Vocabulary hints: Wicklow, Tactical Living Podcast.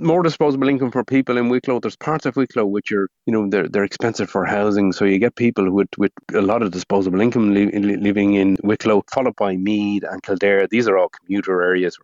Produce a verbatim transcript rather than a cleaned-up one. more disposable income for people in Wicklow. There's parts of Wicklow which are, you know, they're they're expensive for housing, so you get people with with a lot of disposable income li- li- living in Wicklow, followed by Mead and Kildare. These are all commuter areas